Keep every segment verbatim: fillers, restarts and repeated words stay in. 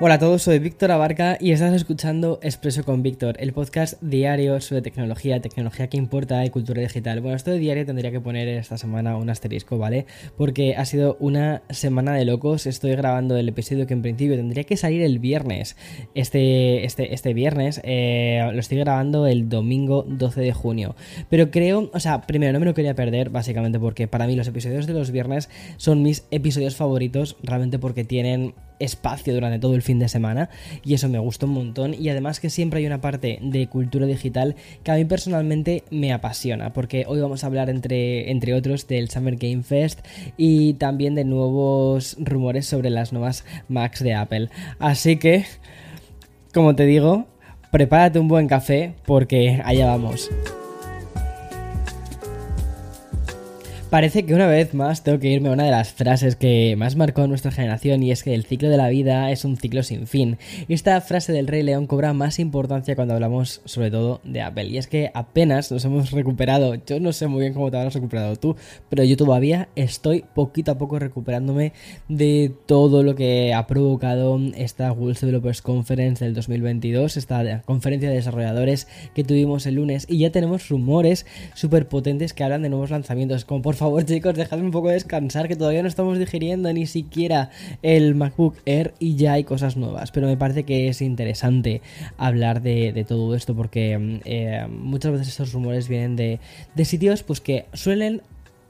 Hola a todos, soy Víctor Abarca y estás escuchando Expreso con Víctor, el podcast diario sobre tecnología, tecnología que importa y cultura digital. Bueno, esto de diario tendría que poner esta semana un asterisco, ¿vale? Porque ha sido una semana de locos. Estoy grabando el episodio que en principio tendría que salir el viernes. Este, este, este viernes eh, lo estoy grabando el domingo doce de junio. Pero creo, o sea, primero no me lo quería perder, básicamente porque para mí los episodios de los viernes son mis episodios favoritos, realmente porque tienen espacio durante todo el fin de semana y eso me gusta un montón, y además que siempre hay una parte de cultura digital que a mí personalmente me apasiona, porque hoy vamos a hablar entre, entre otros del Summer Game Fest y también de nuevos rumores sobre las nuevas Macs de Apple. Así que, como te digo, prepárate un buen café porque allá vamos. Parece que una vez más tengo que irme a una de las frases que más marcó nuestra generación, y es que el ciclo de la vida es un ciclo sin fin. Y esta frase del Rey León cobra más importancia cuando hablamos sobre todo de Apple, y es que apenas nos hemos recuperado. Yo no sé muy bien cómo te habrás recuperado tú, pero yo todavía estoy poquito a poco recuperándome de todo lo que ha provocado esta Google Developers Conference del dos mil veintidós, esta conferencia de desarrolladores que tuvimos el lunes, y ya tenemos rumores súper potentes que hablan de nuevos lanzamientos, como por Por favor, chicos, dejadme un poco descansar, que todavía no estamos digiriendo ni siquiera el MacBook Air y ya hay cosas nuevas. Pero me parece que es interesante hablar de, de todo esto, porque eh, muchas veces estos rumores vienen de, de sitios pues que suelen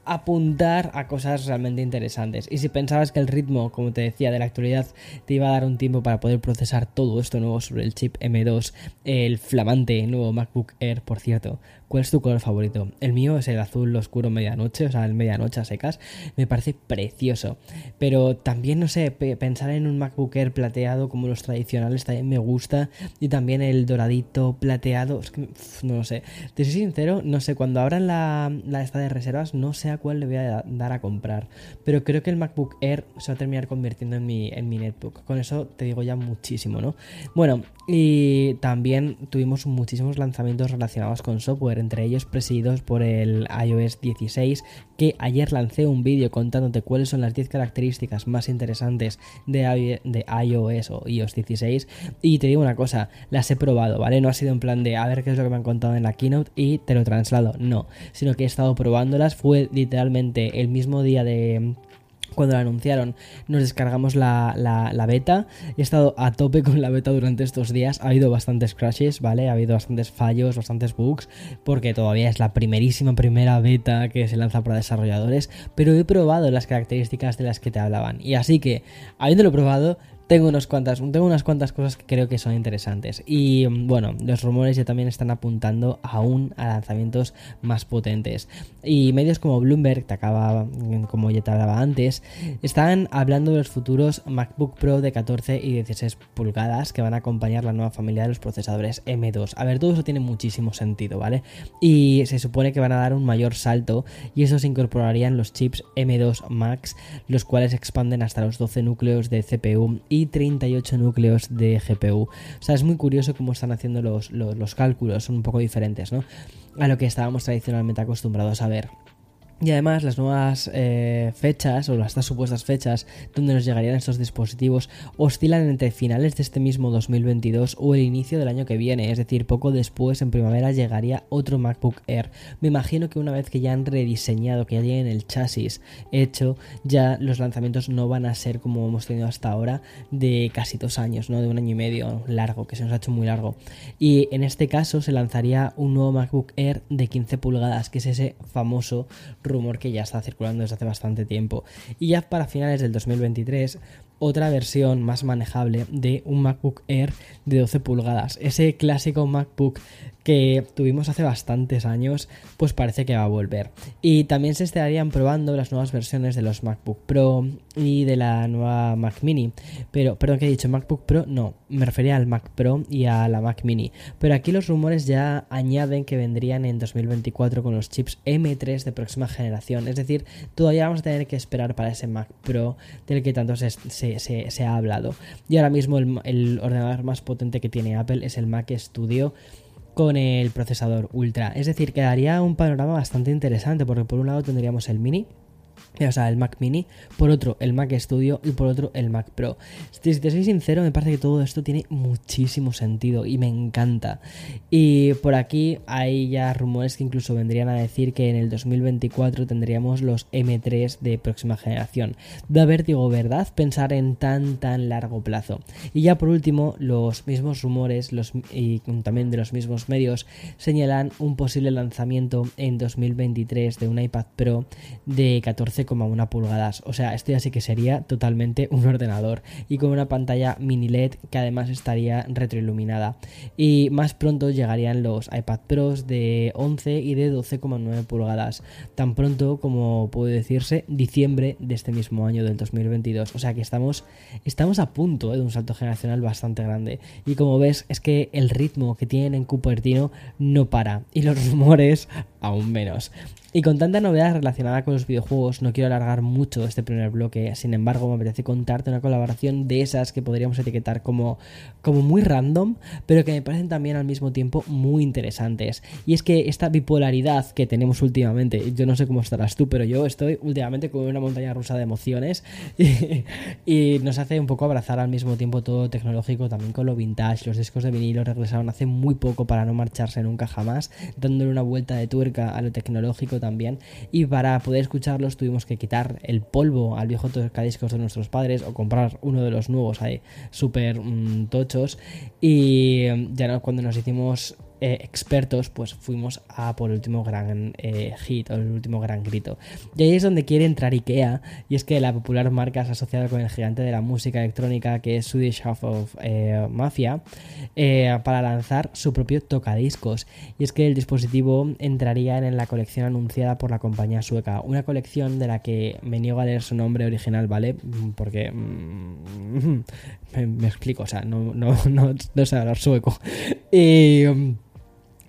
apuntar a cosas realmente interesantes. Y si pensabas que el ritmo, como te decía, de la actualidad te iba a dar un tiempo para poder procesar todo esto nuevo sobre el chip M dos, el flamante nuevo MacBook Air, por cierto, ¿cuál es tu color favorito? El mío es el azul oscuro medianoche, o sea, el medianoche a secas, me parece precioso. Pero también, no sé, pensar en un MacBook Air plateado como los tradicionales también me gusta, y también el doradito plateado, es que pff, no lo sé. Te soy sincero, no sé, cuando abran la, la esta de reservas, no sé a cuál le voy a dar a comprar, pero creo que el MacBook Air se va a terminar convirtiendo en mi, en mi netbook. Con eso te digo ya muchísimo, ¿no? Bueno, y también tuvimos muchísimos lanzamientos relacionados con software, entre ellos presididos por el i o ese dieciséis, que ayer lancé un vídeo contándote cuáles son las diez características más interesantes de, de iOS o i o ese dieciséis, y te digo una cosa, las he probado, ¿vale? No ha sido en plan de a ver qué es lo que me han contado en la keynote y te lo traslado, no, sino que he estado probándolas. Fue literalmente el mismo día de cuando la anunciaron, nos descargamos la, la, la beta. He estado a tope con la beta durante estos días. Ha habido bastantes crashes, ¿vale? Ha habido bastantes fallos, bastantes bugs, porque todavía es la primerísima primera beta que se lanza para desarrolladores, pero he probado las características de las que te hablaban, y así que, habiéndolo probado, Tengo, unos cuantas, tengo unas cuantas cosas que creo que son interesantes. Y bueno, los rumores ya también están apuntando aún a lanzamientos más potentes. Y medios como Bloomberg, te acaba, como ya te hablaba antes, están hablando de los futuros MacBook Pro de catorce y dieciséis pulgadas que van a acompañar la nueva familia de los procesadores eme dos. A ver, todo eso tiene muchísimo sentido, ¿vale? Y se supone que van a dar un mayor salto, y eso se incorporarían los chips eme dos Max, los cuales expanden hasta los doce núcleos de ce pe u y treinta y ocho núcleos de ge pe u. O sea, es muy curioso cómo están haciendo los, los, los cálculos, son un poco diferentes, ¿no?, a lo que estábamos tradicionalmente acostumbrados a ver. Y además las nuevas eh, fechas, o las supuestas fechas donde nos llegarían estos dispositivos, oscilan entre finales de este mismo dos mil veintidós o el inicio del año que viene. Es decir, poco después, en primavera, llegaría otro MacBook Air. Me imagino que una vez que ya han rediseñado, que ya tienen el chasis hecho, ya los lanzamientos no van a ser como hemos tenido hasta ahora, de casi dos años, ¿no?, de un año y medio largo, que se nos ha hecho muy largo. Y en este caso se lanzaría un nuevo MacBook Air de quince pulgadas, que es ese famoso rumor que ya está circulando desde hace bastante tiempo. Y ya para finales del dos mil veintitrés otra versión más manejable de un MacBook Air de doce pulgadas. Ese clásico MacBook que tuvimos hace bastantes años, pues parece que va a volver. Y también se estarían probando las nuevas versiones de los MacBook Pro y de la nueva Mac Mini. Pero, perdón, que he dicho MacBook Pro, no, me refería al Mac Pro y a la Mac Mini. Pero aquí los rumores ya añaden que vendrían en dos mil veinticuatro con los chips eme tres de próxima generación. Es decir, todavía vamos a tener que esperar para ese Mac Pro del que tanto se, se, se, se ha hablado. Y ahora mismo el, el ordenador más potente que tiene Apple es el Mac Studio, con el procesador Ultra. Es decir, quedaría un panorama bastante interesante, porque por un lado tendríamos el Mini, o sea, el Mac Mini, por otro el Mac Studio y por otro el Mac Pro. Si te soy sincero, me parece que todo esto tiene muchísimo sentido y me encanta. Y por aquí hay ya rumores que incluso vendrían a decir que en el dos mil veinticuatro tendríamos los eme tres de próxima generación. Da vértigo, ¿verdad?, pensar en tan tan largo plazo. Y ya por último, los mismos rumores los, y también de los mismos medios señalan un posible lanzamiento en dos mil veintitrés de un iPad Pro de catorce coma una pulgadas, o sea, esto ya sí que sería totalmente un ordenador y con una pantalla mini L E D que además estaría retroiluminada. Y más pronto llegarían los iPad Pros de once y de doce coma nueve pulgadas, tan pronto como puede decirse diciembre de este mismo año del dos mil veintidós, o sea que estamos, estamos a punto, ¿eh?, de un salto generacional bastante grande. Y como ves, es que el ritmo que tienen en Cupertino no para y los rumores aún menos. Y con tanta novedad relacionada con los videojuegos, no quiero alargar mucho este primer bloque. Sin embargo, me apetece contarte una colaboración de esas que podríamos etiquetar como, como muy random, pero que me parecen también al mismo tiempo muy interesantes. Y es que esta bipolaridad que tenemos últimamente, yo no sé cómo estarás tú, pero yo estoy últimamente con una montaña rusa de emociones y, y nos hace un poco abrazar al mismo tiempo todo tecnológico, también con lo vintage. Los discos de vinilo regresaron hace muy poco para no marcharse nunca jamás, dándole una vuelta de tuerca a lo tecnológico también, y para poder escucharlos tuvimos que quitar el polvo al viejo tocadiscos de nuestros padres o comprar uno de los nuevos ahí, súper mmm, tochos. Y ya no, cuando nos hicimos Eh, expertos, pues fuimos a por el último gran eh, hit o el último gran grito. Y ahí es donde quiere entrar IKEA, y es que la popular marca se ha asociado con el gigante de la música electrónica que es Swedish House eh, Mafia eh, para lanzar su propio tocadiscos. Y es que el dispositivo entraría en la colección anunciada por la compañía sueca, una colección de la que me niego a leer su nombre original, ¿vale? Porque mm, me, me explico, o sea, no, no, no, no sé hablar sueco. Y...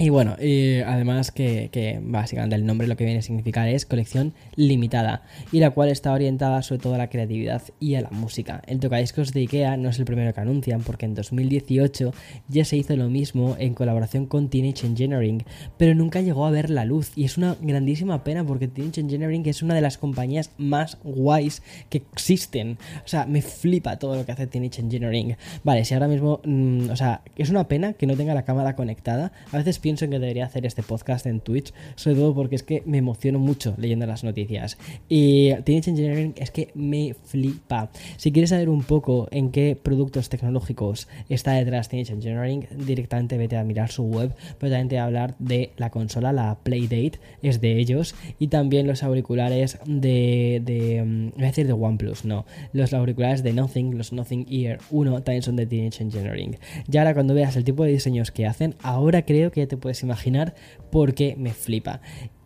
Y bueno, eh, además que, que básicamente el nombre lo que viene a significar es colección limitada, y la cual está orientada sobre todo a la creatividad y a la música. El tocadiscos de IKEA no es el primero que anuncian, porque en dos mil dieciocho ya se hizo lo mismo en colaboración con Teenage Engineering, pero nunca llegó a ver la luz, y es una grandísima pena porque Teenage Engineering es una de las compañías más guays que existen. O sea, me flipa todo lo que hace Teenage Engineering. Vale, si ahora mismo, mmm, o sea, es una pena que no tenga la cámara conectada. A veces pienso pienso en que debería hacer este podcast en Twitch, sobre todo porque es que me emociono mucho leyendo las noticias, y Teenage Engineering es que me flipa. Si quieres saber un poco en qué productos tecnológicos está detrás Teenage Engineering, directamente vete a mirar su web, pero también te voy a hablar de la consola, la Playdate es de ellos, y también los auriculares de, de voy a decir de OnePlus, no, los auriculares de Nothing, los Nothing Ear uno también son de Teenage Engineering. Y ahora cuando veas el tipo de diseños que hacen, ahora creo que te puedes imaginar porque me flipa.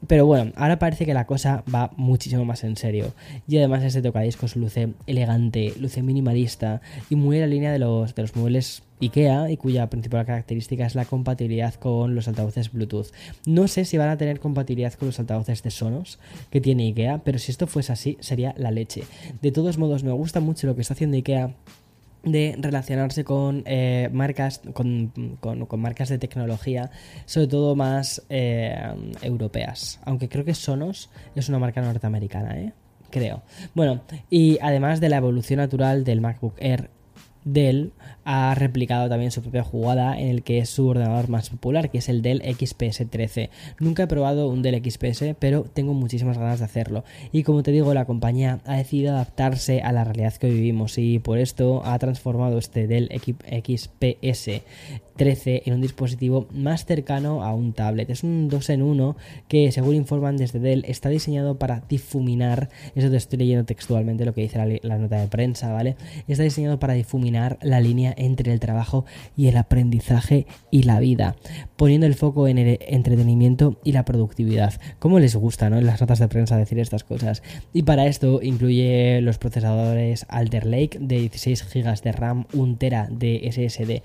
Pero bueno, ahora parece que la cosa va muchísimo más en serio. Y además este tocadiscos luce elegante, luce minimalista y muy en la línea de los, de los muebles IKEA, y cuya principal característica es la compatibilidad con los altavoces Bluetooth. No sé si van a tener compatibilidad con los altavoces de Sonos que tiene IKEA, pero si esto fuese así sería la leche. De todos modos, me gusta mucho lo que está haciendo IKEA de relacionarse con eh, marcas con, con, con marcas de tecnología, sobre todo más eh, europeas, aunque creo que Sonos es una marca norteamericana, ¿eh? Creo. Bueno, y además de la evolución natural del MacBook Air, Dell ha replicado también su propia jugada en el que es su ordenador más popular, que es el Dell X P S trece. Nunca he probado un Dell X P S, pero tengo muchísimas ganas de hacerlo. Y como te digo, la compañía ha decidido adaptarse a la realidad que hoy vivimos y por esto ha transformado este Dell X P S trece en un dispositivo más cercano a un tablet. Es un dos en uno que, según informan desde Dell, está diseñado para difuminar, eso te estoy leyendo textualmente lo que dice la, la nota de prensa, ¿vale? Está diseñado para difuminar la línea entre el trabajo y el aprendizaje y la vida, poniendo el foco en el entretenimiento y la productividad. Cómo les gusta, ¿no?, en las notas de prensa decir estas cosas. Y para esto incluye los procesadores Alder Lake de dieciséis gigas de RAM, un tera de S S D.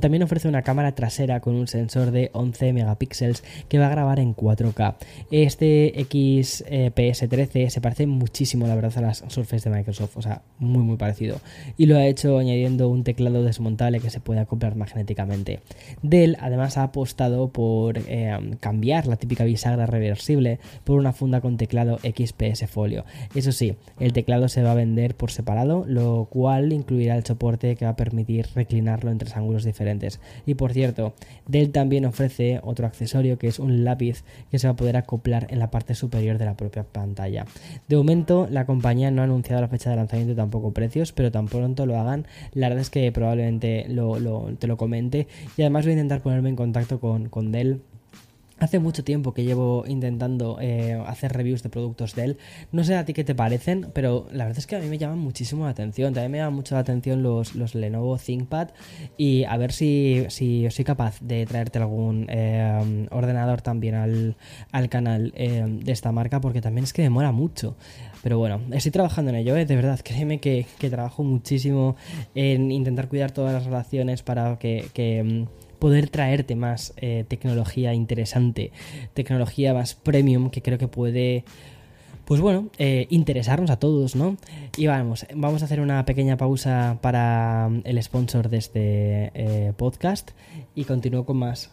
También ofrece una cámara trasera con un sensor de once megapíxeles que va a grabar en cuatro K. Este X P S trece se parece muchísimo, la verdad, a las Surface de Microsoft, o sea, muy muy parecido. Y lo ha hecho añadiendo un teclado desmontable que se puede acoplar magnéticamente. Dell además ha apostado por eh, cambiar la típica bisagra reversible por una funda con teclado X P S Folio. Eso sí, el teclado se va a vender por separado, lo cual incluirá el soporte que va a permitir reclinarlo en tres ángulos diferentes. Y por cierto, Dell también ofrece otro accesorio que es un lápiz que se va a poder acoplar en la parte superior de la propia pantalla. De momento, la compañía no ha anunciado la fecha de lanzamiento, tampoco precios, pero tan pronto lo hagan, la verdad es que probablemente lo, lo, te lo comente. Y además voy a intentar ponerme en contacto con, con Dell. Hace mucho tiempo que llevo intentando eh, hacer reviews de productos Dell. No sé a ti qué te parecen, pero la verdad es que a mí me llaman muchísimo la atención. También me llaman mucho la atención los, los Lenovo ThinkPad. Y a ver si, si soy capaz de traerte algún eh, ordenador también al, al canal eh, de esta marca, porque también es que me mola mucho. Pero bueno, estoy trabajando en ello, ¿eh? De verdad, créeme que, que trabajo muchísimo en intentar cuidar todas las relaciones para que... que poder traerte más eh, tecnología interesante, tecnología más premium que creo que puede, pues bueno, eh, interesarnos a todos, ¿no? Y vamos, vamos a hacer una pequeña pausa para el sponsor de este eh, podcast y continúo con más.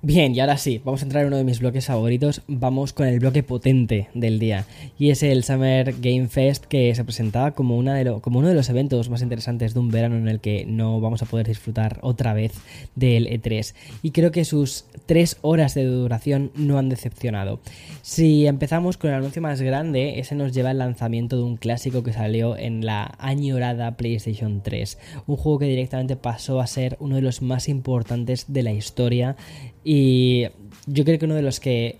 Bien, y ahora sí, vamos a entrar en uno de mis bloques favoritos. Vamos con el bloque potente del día, y es el Summer Game Fest, que se presentaba como, una de lo, como uno de los eventos más interesantes de un verano en el que no vamos a poder disfrutar otra vez del E tres, y creo que sus tres horas de duración no han decepcionado. Si empezamos con el anuncio más grande, ese nos lleva al lanzamiento de un clásico que salió en la añorada PlayStation tres, un juego que directamente pasó a ser uno de los más importantes de la historia. Y yo creo que uno de los que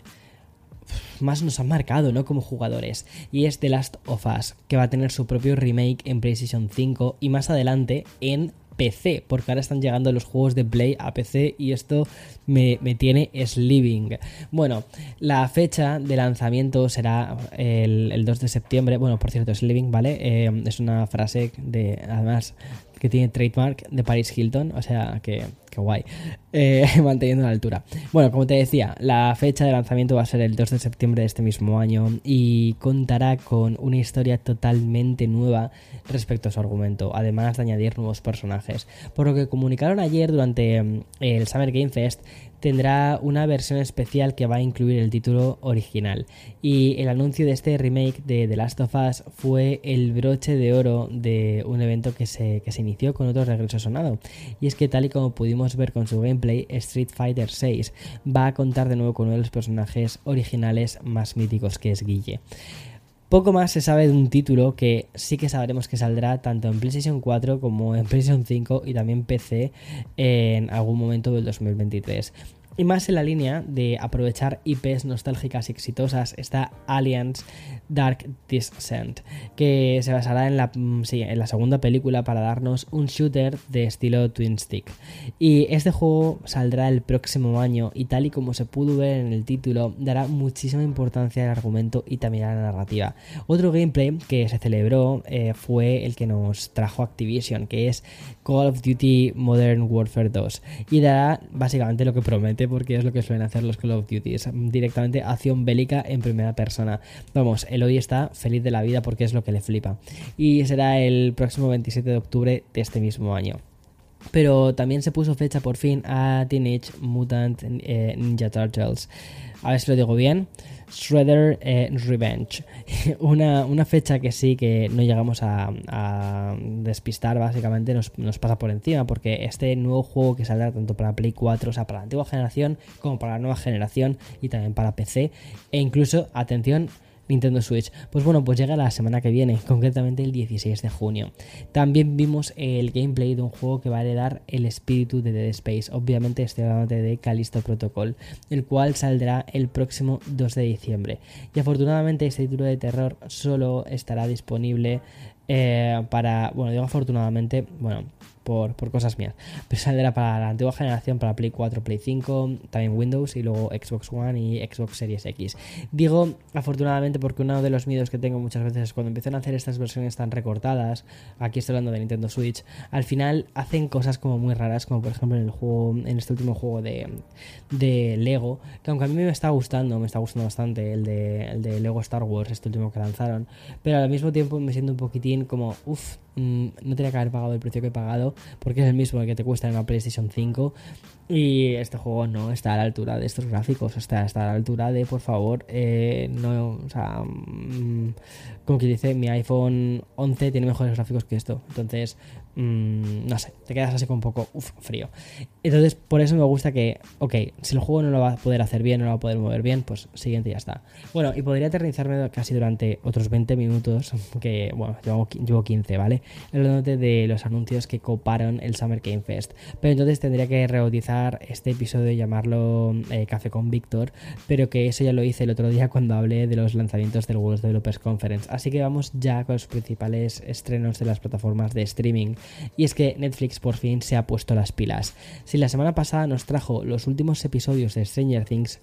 más nos han marcado, ¿no?, como jugadores, y es The Last of Us, que va a tener su propio remake en PlayStation cinco y más adelante en P C, porque ahora están llegando los juegos de Play a P C y esto me, me tiene sleeping. Bueno, la fecha de lanzamiento será el, el dos de septiembre. Bueno, por cierto, sleeping, ¿vale? Eh, es una frase de, además, que tiene trademark de Paris Hilton, o sea que, que guay, eh, manteniendo la altura. Bueno, como te decía, la fecha de lanzamiento va a ser el dos de septiembre de este mismo año y contará con una historia totalmente nueva respecto a su argumento, además de añadir nuevos personajes. Por lo que comunicaron ayer durante el Summer Game Fest, tendrá una versión especial que va a incluir el título original, y el anuncio de este remake de The Last of Us fue el broche de oro de un evento que se, que se inició con otro regreso sonado, y es que tal y como pudimos ver con su gameplay, Street Fighter seis va a contar de nuevo con uno de los personajes originales más míticos, que es Guile. Poco más se sabe de un título que sí que sabremos que saldrá tanto en PlayStation cuatro como en PlayStation cinco y también P C en algún momento del dos mil veintitrés. Y más en la línea de aprovechar I Ps nostálgicas y exitosas está Aliens Dark Descent, que se basará en la, sí, en la segunda película para darnos un shooter de estilo Twin Stick. Y este juego saldrá el próximo año y, tal y como se pudo ver en el título, dará muchísima importancia al argumento y también a la narrativa. Otro gameplay que se celebró eh, fue el que nos trajo Activision, que es Call of Duty Modern Warfare dos, y dará básicamente lo que promete, porque es lo que suelen hacer los Call of Duty, es directamente acción bélica en primera persona. Vamos, Eloy está feliz de la vida porque es lo que le flipa, y será el próximo veintisiete de octubre de este mismo año. Pero también se puso fecha por fin a Teenage Mutant eh, Ninja Turtles, a ver si lo digo bien, Shredder eh, Revenge. Una, una fecha que sí que no llegamos a, a despistar, básicamente nos, nos pasa por encima, porque este nuevo juego que saldrá tanto para Play cuatro, o sea, para la antigua generación, como para la nueva generación, y también para P C, e incluso, atención, Nintendo Switch. Pues bueno, pues llega la semana que viene, concretamente el dieciséis de junio. También vimos el gameplay de un juego que va a heredar el espíritu de Dead Space, obviamente estoy hablando de Callisto Protocol, el cual saldrá el próximo dos de diciembre. Y afortunadamente este título de terror solo estará disponible eh, para, bueno, digo afortunadamente, bueno, Por, por cosas mías, pero saldrá para la antigua generación, para Play cuatro, Play cinco, también Windows y luego Xbox One y Xbox Series X. Digo afortunadamente porque uno de los miedos que tengo muchas veces es cuando empiezan a hacer estas versiones tan recortadas, aquí estoy hablando de Nintendo Switch, al final hacen cosas como muy raras, como por ejemplo en el juego, en este último juego de, de Lego, que aunque a mí me está gustando, me está gustando bastante el de, el de Lego Star Wars, este último que lanzaron, pero al mismo tiempo me siento un poquitín como, uff, no tenía que haber pagado el precio que he pagado, porque es el mismo el que te cuesta en una PlayStation cinco, y este juego no está a la altura de estos gráficos, está, está a la altura de, por favor, eh, no, o sea, mmm, como que dice, mi iPhone once tiene mejores gráficos que esto, entonces, mmm, no sé, te quedas así con un poco uf, frío. Entonces, por eso me gusta que, ok, si el juego no lo va a poder hacer bien, no lo va a poder mover bien, pues siguiente y ya está. Bueno, y podría aterrizarme casi durante otros veinte minutos, que, bueno, llevo, llevo quince, ¿vale? Hablándote de los anuncios que coparon el Summer Game Fest, pero entonces tendría que rebautizar este episodio y llamarlo eh, Café con Víctor, pero que eso ya lo hice el otro día cuando hablé de los lanzamientos del Google Developers Conference, así que vamos ya con los principales estrenos de las plataformas de streaming, y es que Netflix por fin se ha puesto las pilas. Si la semana pasada nos trajo los últimos episodios de Stranger Things,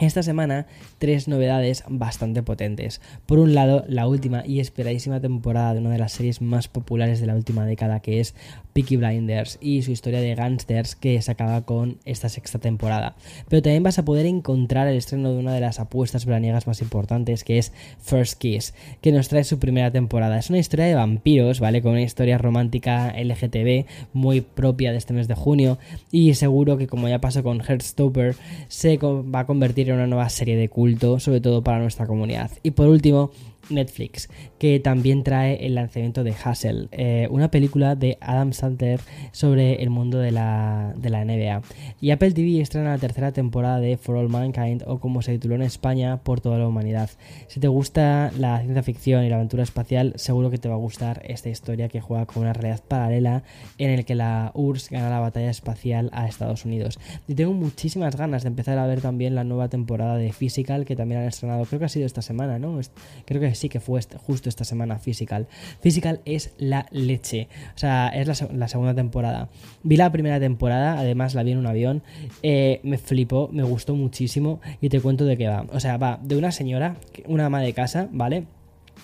esta semana, tres novedades bastante potentes. Por un lado, la última y esperadísima temporada de una de las series más populares de la última década, que es Peaky Blinders, y su historia de gángsters, que se acaba con esta sexta temporada. Pero también vas a poder encontrar el estreno de una de las apuestas veraniegas más importantes, que es First Kiss, que nos trae su primera temporada. Es una historia de vampiros, ¿vale? Con una historia romántica L G T B muy propia de este mes de junio, y seguro que, como ya pasó con Heartstopper, se va a convertir en una nueva serie de culto, sobre todo para nuestra comunidad. Y por último, Netflix, que también trae el lanzamiento de Hustle, eh, una película de Adam Sandler sobre el mundo de la, de la N B A. Y Apple T V estrena la tercera temporada de For All Mankind, o como se tituló en España, Por Toda la Humanidad. Si te gusta la ciencia ficción y la aventura espacial, seguro que te va a gustar esta historia que juega con una realidad paralela en la que la U R S S gana la batalla espacial a Estados Unidos. Y tengo muchísimas ganas de empezar a ver también la nueva temporada de Physical, que también han estrenado, creo que ha sido esta semana, ¿no? Creo que sí que fue justo esta semana. Physical Physical es la leche, o sea, es la, la segunda temporada. Vi la primera temporada, además la vi en un avión, eh, me flipó, me gustó muchísimo, y te cuento de qué va. O sea, va de una señora, una ama de casa, ¿vale?,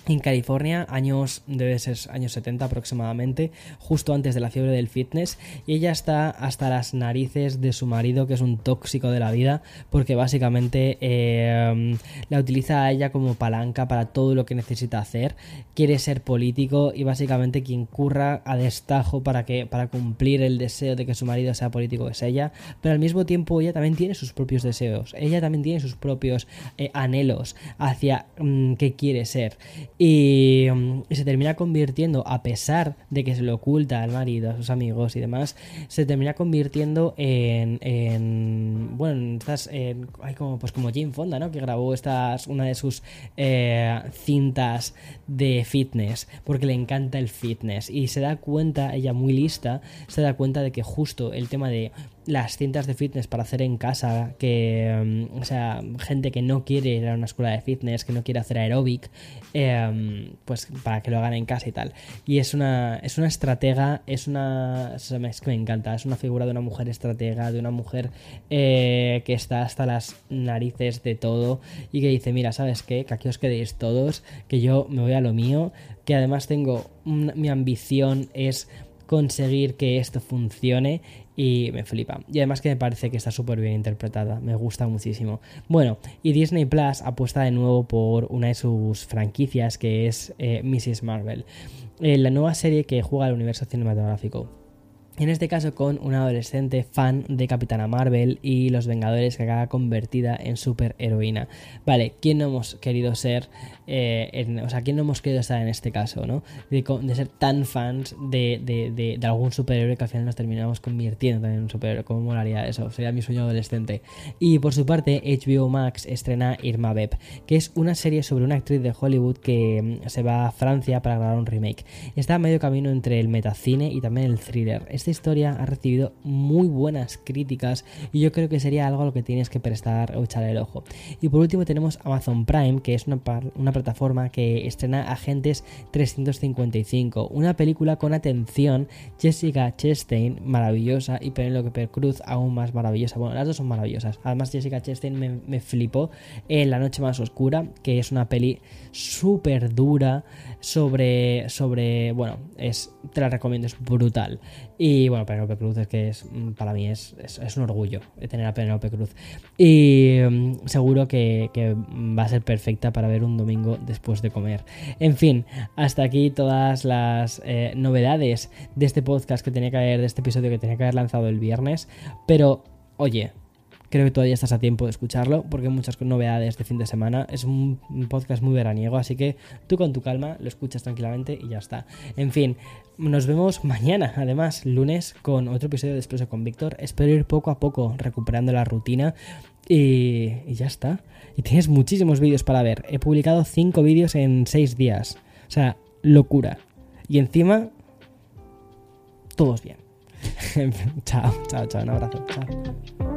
en California, años, debe ser años setenta aproximadamente, justo antes de la fiebre del fitness, y ella está hasta las narices de su marido, que es un tóxico de la vida, porque básicamente eh, la utiliza a ella como palanca para todo lo que necesita hacer, quiere ser político, y básicamente quien curra a destajo para, que, para cumplir el deseo de que su marido sea político es ella, pero al mismo tiempo ella también tiene sus propios deseos, ella también tiene sus propios eh, anhelos hacia mm, qué quiere ser. Y se termina convirtiendo, a pesar de que se lo oculta al marido, a sus amigos y demás, se termina convirtiendo en, en bueno, estas, en, ay, como, pues como Jane Fonda, ¿no?, que grabó estas, una de sus eh, cintas de fitness, porque le encanta el fitness, y se da cuenta, ella muy lista, se da cuenta de que justo el tema de las cintas de fitness para hacer en casa, que, um, o sea, gente que no quiere ir a una escuela de fitness, que no quiere hacer aeróbic, eh, pues para que lo hagan en casa y tal. Y es una, es una estratega, es una, es que me encanta, es una figura de una mujer estratega, de una mujer eh, que está hasta las narices de todo y que dice, mira, ¿sabes qué? Que aquí os quedéis todos, que yo me voy a lo mío, que además tengo, una, mi ambición es conseguir que esto funcione, y me flipa. Y además que me parece que está súper bien interpretada, me gusta muchísimo. Bueno, y Disney Plus apuesta de nuevo por una de sus franquicias, que es eh, miss Marvel, eh, la nueva serie que juega al universo cinematográfico. En este caso con una adolescente fan de Capitana Marvel y los Vengadores, que acaba convertida en superheroína. Vale, ¿quién no hemos querido ser? Eh, en, o sea, ¿quién no hemos querido estar en este caso, no? De, de ser tan fans de, de, de, de algún superhéroe que al final nos terminamos convirtiendo también en un superhéroe. ¿Cómo molaría eso? Sería mi sueño adolescente. Y por su parte, H B O Max estrena Irma Beb, que es una serie sobre una actriz de Hollywood que se va a Francia para grabar un remake. Está a medio camino entre el metacine y también el thriller. Este historia ha recibido muy buenas críticas y yo creo que sería algo a lo que tienes que prestar o echar el ojo. Y por último tenemos Amazon Prime, que es una, par- una plataforma que estrena Agentes trescientos cincuenta y cinco, una película con, atención, Jessica Chastain, maravillosa, y Penélope Cruz, aún más maravillosa. Bueno, las dos son maravillosas. Además, Jessica Chastain me, me flipó en La Noche Más Oscura, que es una peli súper dura sobre, sobre, bueno, es, te la recomiendo, es brutal. Y Y bueno, Penélope Cruz es que es, para mí es, es, es un orgullo tener a Penélope Cruz. Y um, seguro que, que va a ser perfecta para ver un domingo después de comer. En fin, hasta aquí todas las eh, novedades de este podcast que tenía que haber, de este episodio que tenía que haber lanzado el viernes. Pero, oye, creo que todavía estás a tiempo de escucharlo, porque hay muchas novedades de fin de semana. Es un podcast muy veraniego, así que tú con tu calma lo escuchas tranquilamente y ya está. En fin, nos vemos mañana, además, lunes, con otro episodio de Expreso con Víctor. Espero ir poco a poco recuperando la rutina y, y ya está. Y tienes muchísimos vídeos para ver. He publicado cinco vídeos en seis días. O sea, locura. Y encima, todos bien. Chao, chao, chao. Un abrazo. Chao.